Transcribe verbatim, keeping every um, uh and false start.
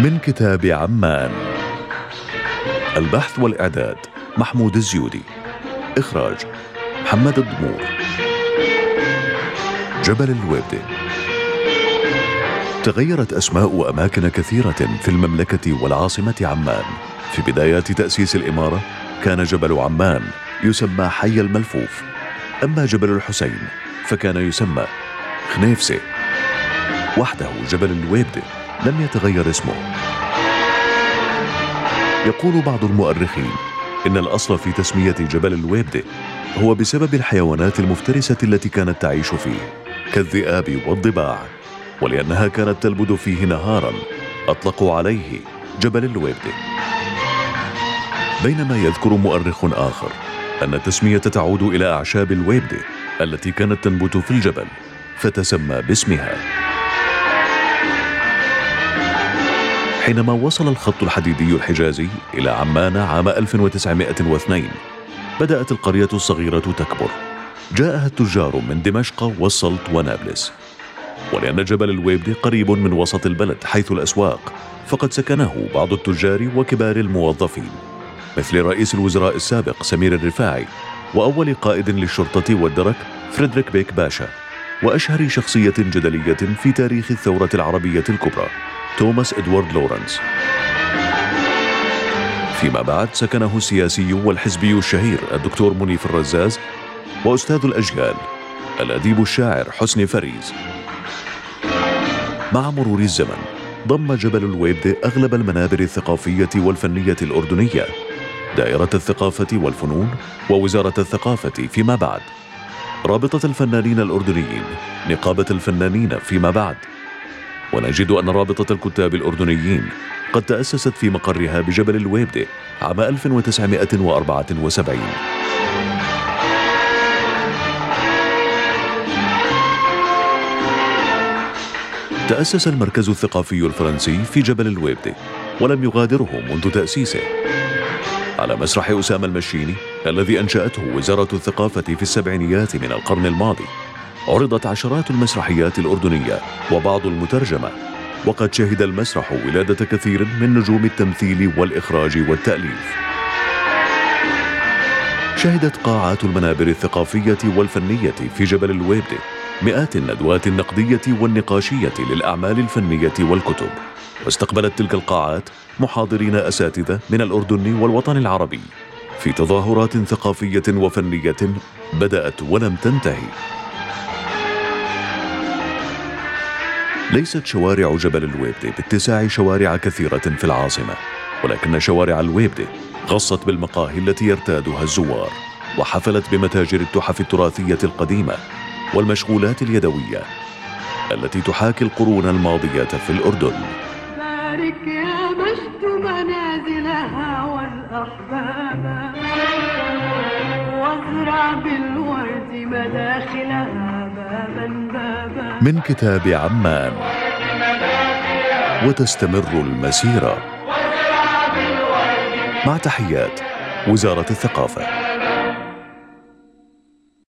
من كتاب عمان. البحث والإعداد محمود الزيودي. إخراج حمد الضمور. جبل اللويبدة. تغيرت أسماء أماكن كثيرة في المملكة والعاصمة عمان. في بدايات تأسيس الإمارة كان جبل عمان يسمى حي الملفوف، أما جبل الحسين فكان يسمى خنيفسة. وحده جبل اللويبدة لم يتغير اسمه. يقول بعض المؤرخين إن الأصل في تسمية جبل اللويبدة هو بسبب الحيوانات المفترسة التي كانت تعيش فيه كالذئاب والضباع، ولأنها كانت تلبد فيه نهارا أطلقوا عليه جبل اللويبدة. بينما يذكر مؤرخ آخر أن التسمية تعود إلى أعشاب اللويبدة التي كانت تنبت في الجبل فتسمى باسمها. حينما وصل الخط الحديدي الحجازي إلى عمان عام ألف وتسعمائة واثنين بدأت القرية الصغيرة تكبر. جاءها التجار من دمشق والسلط ونابلس، ولأن جبل اللويبدة قريب من وسط البلد حيث الأسواق فقد سكنه بعض التجار وكبار الموظفين مثل رئيس الوزراء السابق سمير الرفاعي وأول قائد للشرطة والدرك فريدريك بيك باشا، وأشهر شخصية جدلية في تاريخ الثورة العربية الكبرى توماس إدوارد لورانس. فيما بعد سكنه السياسي والحزبي الشهير الدكتور مونيف الرزاز وأستاذ الأجيال الأديب الشاعر حسن فريز. مع مرور الزمن ضم جبل اللويبدة أغلب المنابر الثقافية والفنية الأردنية، دائرة الثقافة والفنون، ووزارة الثقافة فيما بعد، رابطة الفنانين الأردنيين، نقابة الفنانين فيما بعد. ونجد أن رابطة الكتاب الأردنيين قد تأسست في مقرها بجبل اللويبدة عام ألف وتسعمائة وأربعة وسبعين. تأسس المركز الثقافي الفرنسي في جبل اللويبدة ولم يغادره منذ تأسيسه. على مسرح اسامة المشيني الذي أنشأته وزارة الثقافة في السبعينيات من القرن الماضي عرضت عشرات المسرحيات الأردنية وبعض المترجمة، وقد شهد المسرح ولادة كثير من نجوم التمثيل والإخراج والتأليف. شهدت قاعات المنابر الثقافية والفنية في جبل اللويبدة مئات الندوات النقدية والنقاشية للأعمال الفنية والكتب، واستقبلت تلك القاعات محاضرين أساتذة من الأردن والوطن العربي في تظاهرات ثقافية وفنية بدأت ولم تنتهي. ليست شوارع جبل اللويبدة باتساع شوارع كثيرة في العاصمة، ولكن شوارع اللويبدة غصت بالمقاهي التي يرتادها الزوار، وحفلت بمتاجر التحف التراثية القديمة والمشغولات اليدوية التي تحاكي القرون الماضية في الأردن. بارك يا مشت منازلها والأحباب، وازرع بالورد مداخلها بابا بابا. من كتاب عمان. وتستمر المسيرة مع تحيات وزارة الثقافة.